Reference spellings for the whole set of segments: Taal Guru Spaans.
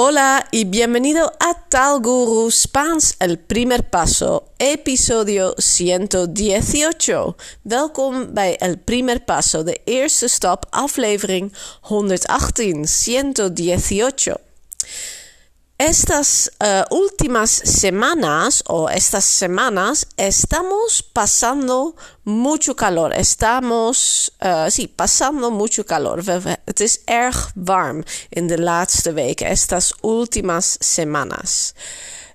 Hola y bienvenido a Taal Guru Spaans, el primer paso, episodio 118. Welkom bij el primer paso, de eerste stap, aflevering 118, 118. Estas últimas semanas o estas semanas estamos pasando mucho calor. Estamos pasando mucho calor. Het is erg warm in de laatste weken. Estas últimas semanas.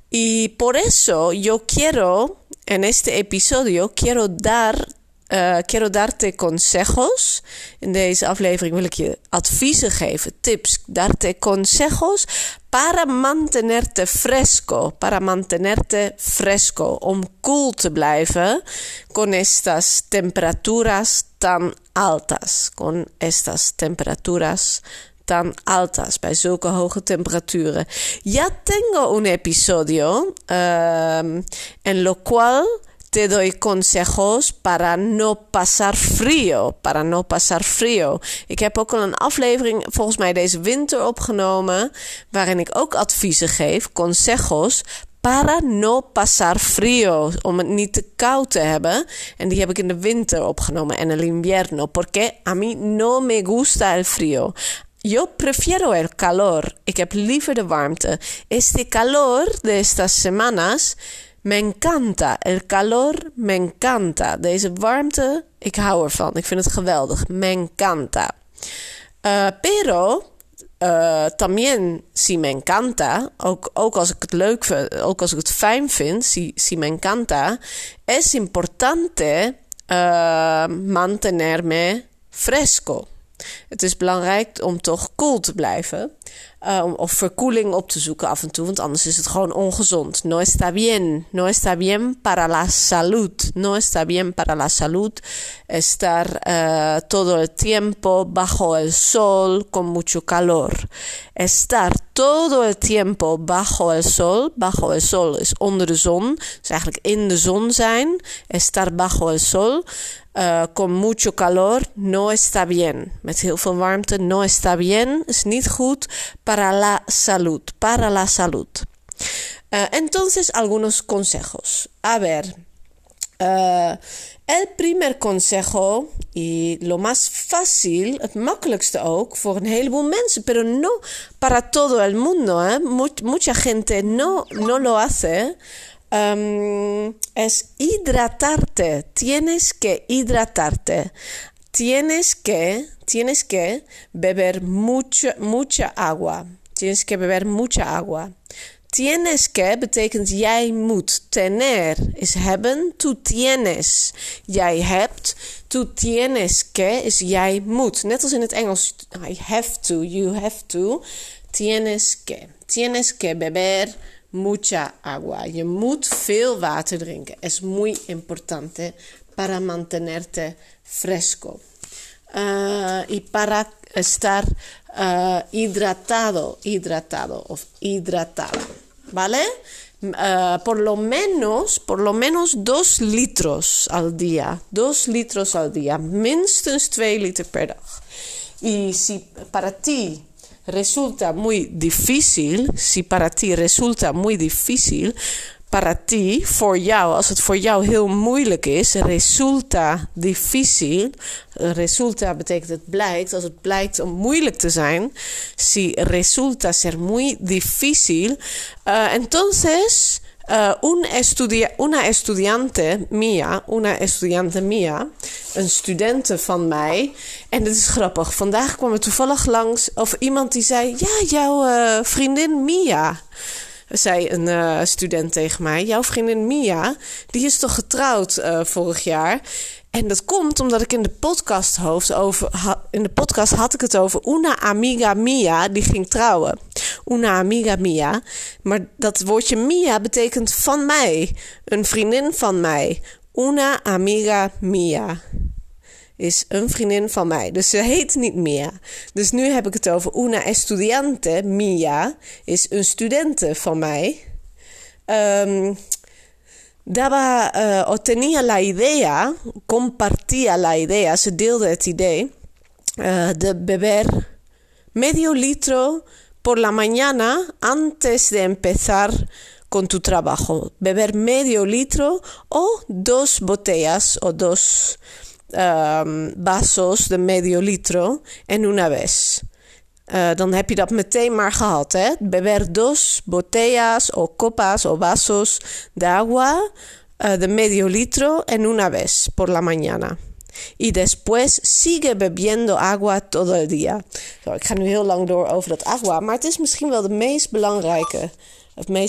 Y por eso yo quiero, en este episodio, quiero darte consejos. In deze aflevering wil ik je adviezen geven, tips. Darte consejos para mantenerte fresco, om koel te blijven con estas temperaturas tan altas. Bij zulke hoge temperaturen. Ya tengo un episodio en lo cual te doy consejos para no pasar frío. Ik heb ook al een aflevering volgens mij deze winter opgenomen, waarin ik ook adviezen geef, consejos para no pasar frío, om het niet te koud te hebben. En die heb ik in de winter opgenomen, en el invierno, porque a mí no me gusta el frío. Yo prefiero el calor. Ik heb liever de warmte. Este calor de estas semanas me encanta, el calor me encanta. Deze warmte, ik hou ervan. Ik vind het geweldig. Me encanta. Pero también si me encanta, ook als ik het leuk vind, ook als ik het fijn vind, si me encanta, es importante mantenerme fresco. Het is belangrijk om toch koel te blijven. Of verkoeling op te zoeken af en toe. Want anders is het gewoon ongezond. No está bien para la salud. Estar todo el tiempo bajo el sol con mucho calor. Estar todo el tiempo bajo el sol. Bajo el sol is onder de zon. Dus eigenlijk in de zon zijn. Estar bajo el sol. Con mucho calor. No está bien. Met heel veel warmte. No está bien. Is niet goed. Para la salud. Entonces, algunos consejos. A ver, el primer consejo, y lo más fácil, het makkelijkste ook, voor een heleboel mensen, pero no para todo el mundo, ¿eh? Mucha gente no lo hace, es hidratarte. Tienes que beber mucha agua. Tienes que betekent jij moet. Tener is hebben. Tú tienes. Jij hebt. Tú tienes que is jij moet. Net als in het Engels. I have to. You have to. Tienes que beber mucha agua. Je moet veel water drinken. Es muy importante para mantenerte fresco. Y para estar hidratado o hidratada, ¿vale? Por lo menos 2 litros al día. 2 litros al día. Minstens 2 liter per dag. Y si para ti resulta muy difícil, voor jou, als het voor jou heel moeilijk is, resulta difícil. Resulta betekent het blijkt. Als het blijkt om moeilijk te zijn, si resulta ser muy difícil. Entonces, una estudiante mía, een studente van mij. En dit is grappig. Vandaag kwam er toevallig langs of iemand die zei, ja, jouw vriendin Mia, zei een student tegen mij. Jouw vriendin Mia, die is toch getrouwd vorig jaar? En dat komt omdat ik in de podcast had ik het over una amiga mia, die ging trouwen. Una amiga mia. Maar dat woordje mia betekent van mij. Een vriendin van mij. Una amiga mia is een vriendin van mij. Dus ze heet niet Mia. Dus nu heb ik het over una estudiante. Mia is een studente van mij. Compartía la idea. Ze deelde het idee. De beber medio litro por la mañana antes de empezar con tu trabajo. Beber medio litro o 2 botellas o 2 vasos de medio litro en una vez. Dan heb je dat meteen maar gehad, hè? Beber 2 botellas o copas o vasos de agua de medio litro en una vez por la mañana. Y después sigue bebiendo agua todo el día. Zo, ik ga nu heel lang door over dat agua, maar het is misschien wel het meest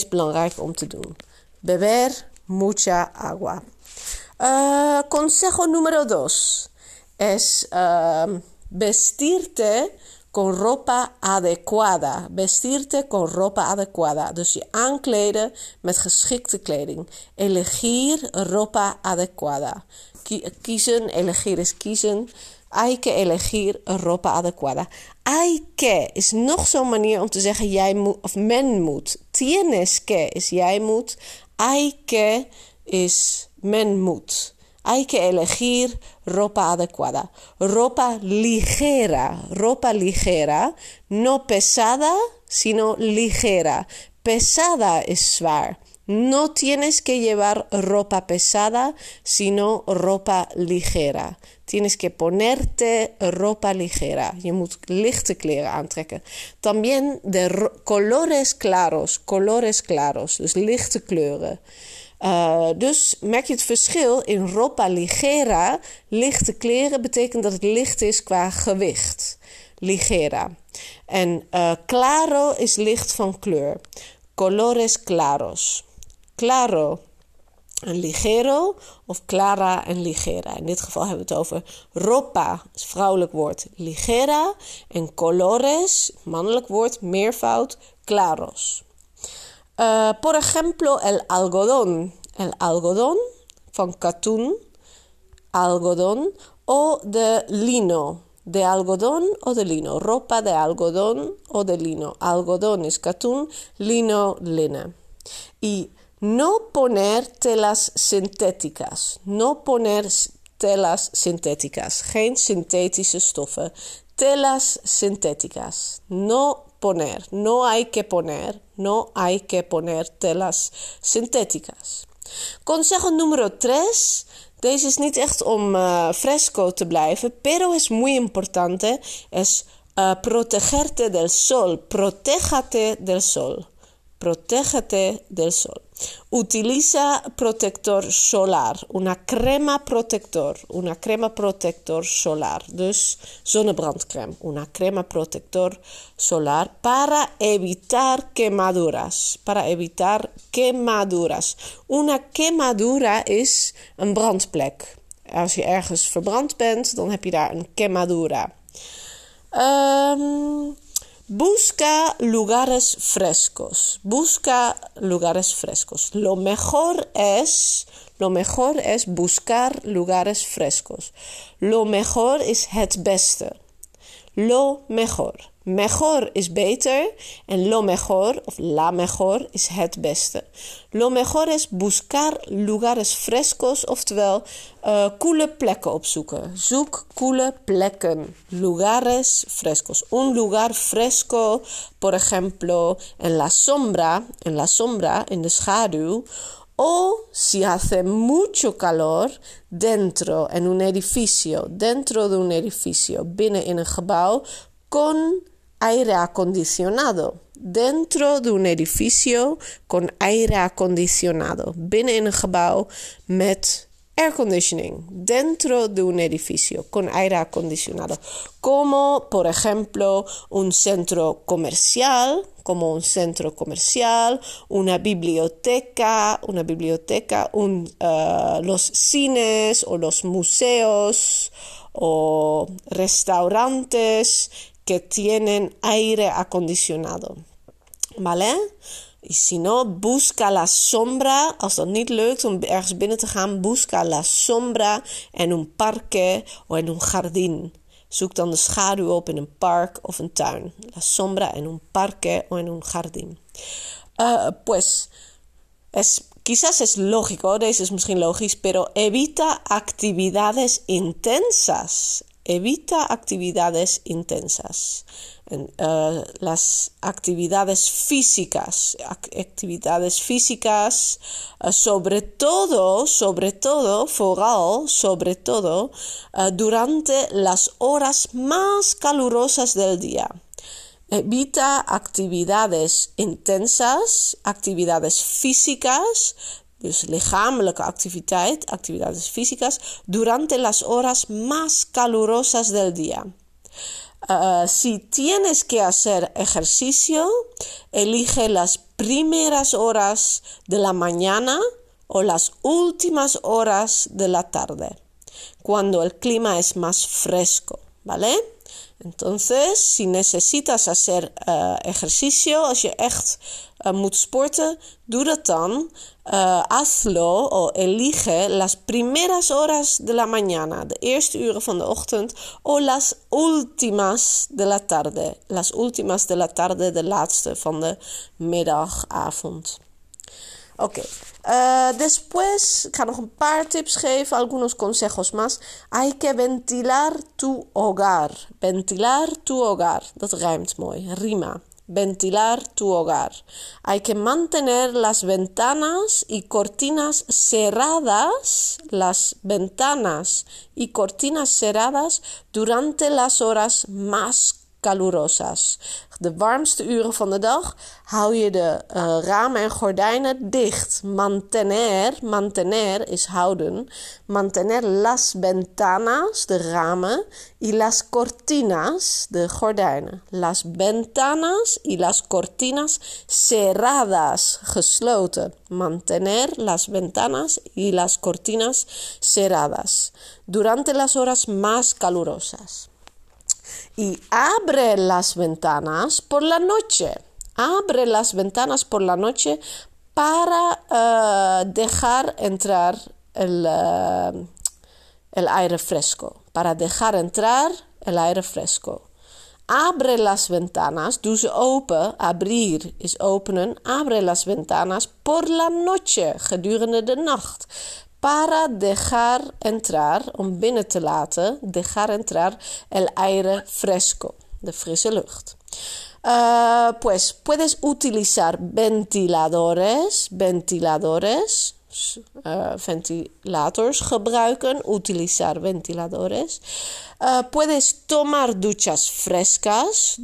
belangrijke om te doen. Beber mucha agua. Consejo número 2 es vestirte con ropa adecuada. Vestirte con ropa adecuada. Dus je aankleden met geschikte kleding. Elegir ropa adecuada. Kiezen, elegir is kiezen. Hay que elegir ropa adecuada. Hay que is nog zo'n manier om te zeggen jij moet of men moet. Tienes que is jij moet. Hay que is men moet. Hay que elegir ropa adecuada. Ropa ligera. No pesada, sino ligera. Pesada es zwaar. No tienes que llevar ropa pesada, sino ropa ligera. Tienes que ponerte ropa ligera. Je moet lichte kleren aantrekken. También de colores claros, dus lichte kleuren. Dus merk je het verschil in ropa ligera. Lichte kleren betekent dat het licht is qua gewicht. Ligera. En claro is licht van kleur. Colores claros. Claro en ligero of clara en ligera. In dit geval hebben we het over ropa, is vrouwelijk woord, ligera. En colores, mannelijk woord, meervoud, claros. Por ejemplo, el algodón van katoen, algodón o de lino, de algodón o de lino, ropa de algodón o de lino, algodón es katoen, lino, lana. Y no poner telas sintéticas, geen synthetische stoffen, telas sintéticas, no poner, no hay que poner telas sintéticas. Consejo número 3. Deze is niet echt om fresco te blijven, pero es muy importante, es protegerte del sol, protégete del sol. Utiliza protector solar, una crema protector solar, dus zonnebrandcreme, una crema protector solar para evitar quemaduras. Una quemadura is een brandplek. Als je ergens verbrand bent, dan heb je daar een quemadura. Busca lugares frescos. Lo mejor es buscar lugares frescos. Lo mejor is het beste. Lo mejor. Mejor is beter en lo mejor of la mejor is het beste. Lo mejor es buscar lugares frescos, oftewel koele plekken opzoeken. Zoek koele plekken. Lugares frescos. Un lugar fresco, por ejemplo, en la sombra, in de schaduw. O, si hace mucho calor, dentro de un edificio, binnen in een gebouw, con aire acondicionado. Dentro de un edificio con aire acondicionado. Binnen in een gebouw met airconditioning. Dentro de un edificio con aire acondicionado. Como, por ejemplo, un centro comercial, una biblioteca, los cines o los museos o restaurantes que tienen aire acondicionado. ¿Vale? Y si no, busca la sombra. Als dat niet lukt om ergens binnen te gaan, busca la sombra en un parque o en un jardín. Zoek dan de schaduw op in een park of een tuin. La sombra en un parque o en un jardín. Pues, quizás es lógico, deze is misschien logisch, pero evita actividades intensas. Evita actividades intensas, las actividades físicas, sobre todo, durante las horas más calurosas del día. Evita actividades intensas, actividades físicas, dus lichamelijke activiteit, actividades físicas, durante las horas más calurosas del día. Si tienes que hacer ejercicio, elige las primeras horas de la mañana o las últimas horas de la tarde, cuando el clima es más fresco, ¿vale? Entonces, si necesitas hacer ejercicio, als je echt moet sporten, doe dat dan. Hazlo o elige las primeras horas de la mañana, de eerste uren van de ochtend, o las últimas de la tarde. Las últimas de la tarde, de laatste van de middag, avond. Okay. Después, ga nog een paar tips geven, algunos consejos más. Hay que ventilar tu hogar. Ventilar tu hogar. Dat rijmt mooi, rima. Ventilar tu hogar. Hay que mantener las ventanas y cortinas cerradas. Las ventanas y cortinas cerradas durante las horas más calurosas. De warmste uren van de dag hou je de ramen en gordijnen dicht. Mantener is houden. Mantener las ventanas, de ramen, y las cortinas, de gordijnen. Las ventanas y las cortinas cerradas, gesloten. Mantener las ventanas y las cortinas cerradas durante las horas más calurosas. Y abre las ventanas por la noche. Abre las ventanas por la noche para dejar entrar el aire fresco. Para dejar entrar el aire fresco. Abre las ventanas, doe ze open. Abrir is openen. Abre las ventanas por la noche, gedurende de nacht. Para dejar entrar, om binnen te laten, dejar entrar el aire fresco, de frisse lucht. Pues puedes utilizar ventiladores, ventilators gebruiken, utilizar ventiladores. Puedes tomar duchas frescas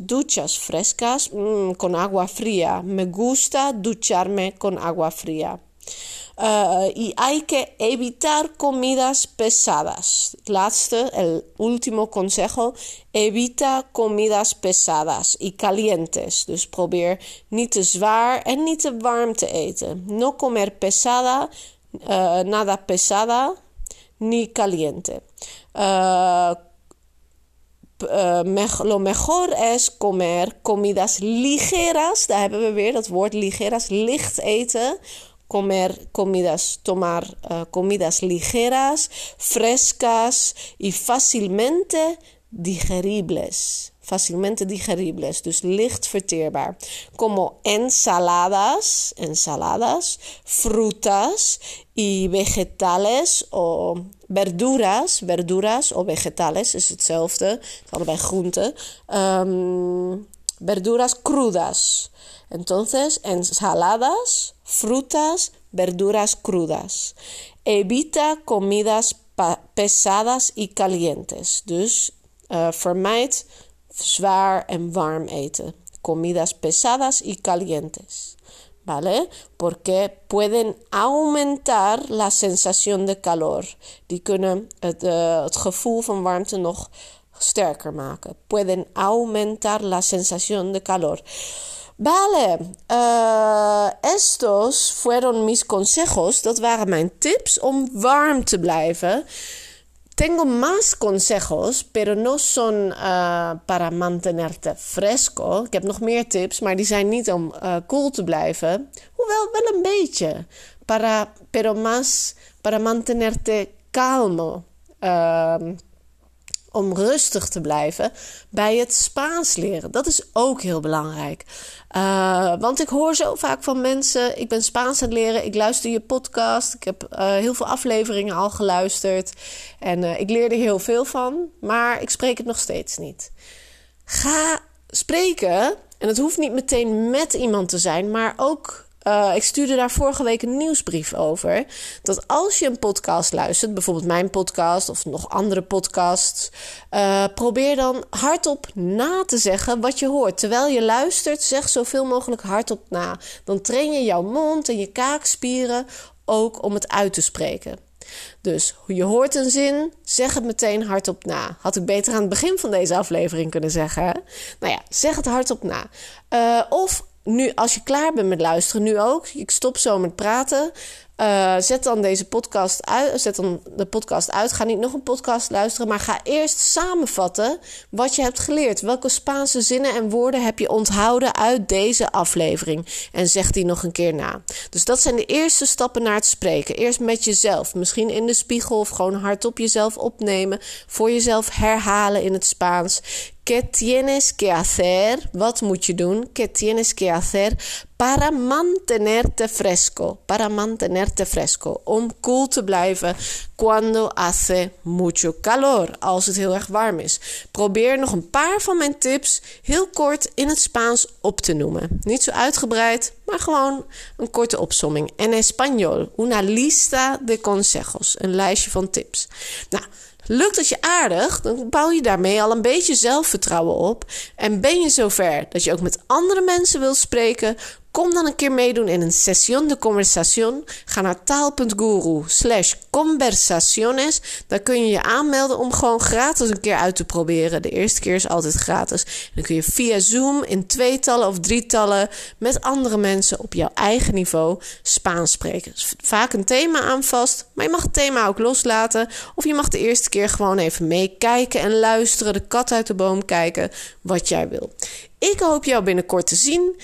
con agua fría. Me gusta ducharme con agua fría. Y hay que evitar comidas pesadas. Laatste, el último consejo. Evita comidas pesadas y calientes. Dus probeer niet te zwaar en niet te warm te eten. No comer pesada, nada pesada, ni caliente. Lo mejor es comer comidas ligeras. Daar hebben we weer dat woord ligeras. Licht eten. Tomar comidas ligeras, frescas y fácilmente digeribles, dus licht verteerbaar. Como ensaladas, frutas y vegetales o verduras o vegetales is hetzelfde, het is allebei groenten. Verduras crudas. Entonces, ensaladas, frutas, verduras crudas. Evita comidas pesadas y calientes. Dus vermijd zwaar en warm eten. Comidas pesadas y calientes. ¿Vale? Porque pueden aumentar la sensación de calor. Die kunnen het gevoel van warmte nog sterker maken. Pueden aumentar la sensación de calor. Vale, estos fueron mis consejos. Dat waren mijn tips om warm te blijven. Tengo más consejos, pero no son para mantenerte fresco. Ik heb nog meer tips, maar die zijn niet om cool te blijven. Hoewel, wel een beetje. Pero más para mantenerte calmo. om rustig te blijven bij het Spaans leren. Dat is ook heel belangrijk. Want ik hoor zo vaak van mensen, ik ben Spaans aan het leren, ik luister je podcast, ik heb heel veel afleveringen al geluisterd en ik leer er heel veel van, maar ik spreek het nog steeds niet. Ga spreken, en het hoeft niet meteen met iemand te zijn, maar ook... ik stuurde daar vorige week een nieuwsbrief over. Dat als je een podcast luistert, bijvoorbeeld mijn podcast of nog andere podcasts, probeer dan hardop na te zeggen wat je hoort. Terwijl je luistert, zeg zoveel mogelijk hardop na. Dan train je jouw mond en je kaakspieren ook om het uit te spreken. Dus je hoort een zin, zeg het meteen hardop na. Had ik beter aan het begin van deze aflevering kunnen zeggen. Hè? Nou ja, zeg het hardop na. Of... nu, als je klaar bent met luisteren, nu ook. Ik stop zo met praten. Zet dan deze podcast uit. Zet dan de podcast uit. Ga niet nog een podcast luisteren. Maar ga eerst samenvatten wat je hebt geleerd. Welke Spaanse zinnen en woorden heb je onthouden uit deze aflevering? En zeg die nog een keer na. Dus dat zijn de eerste stappen naar het spreken. Eerst met jezelf. Misschien in de spiegel of gewoon hardop jezelf opnemen. Voor jezelf herhalen in het Spaans. ¿Qué tienes que hacer? Wat moet je doen? ¿Qué tienes que hacer? Para mantenerte fresco. Para mantenerte fresco. Om koel te blijven. Cuando hace mucho calor. Als het heel erg warm is. Probeer nog een paar van mijn tips heel kort in het Spaans op te noemen. Niet zo uitgebreid, maar gewoon een korte opsomming. En español. Una lista de consejos. Een lijstje van tips. Nou... lukt het je aardig, dan bouw je daarmee al een beetje zelfvertrouwen op. En ben je zover dat je ook met andere mensen wilt spreken... kom dan een keer meedoen in een session de conversación. Ga naar taal.guru/conversaciones. Daar kun je je aanmelden om gewoon gratis een keer uit te proberen. De eerste keer is altijd gratis. En dan kun je via Zoom in tweetallen of drietallen... met andere mensen op jouw eigen niveau Spaans spreken. Vaak een thema aan vast, maar je mag het thema ook loslaten. Of je mag de eerste keer gewoon even meekijken en luisteren... de kat uit de boom kijken, wat jij wil. Ik hoop jou binnenkort te zien...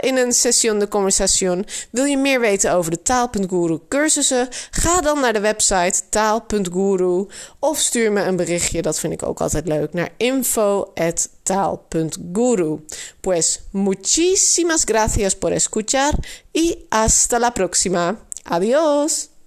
in een session de conversación. Wil je meer weten over de Taal.guru cursussen? Ga dan naar de website taal.guru of stuur me een berichtje, dat vind ik ook altijd leuk, naar info@taal.guru. Pues muchísimas gracias por escuchar y hasta la próxima. Adiós!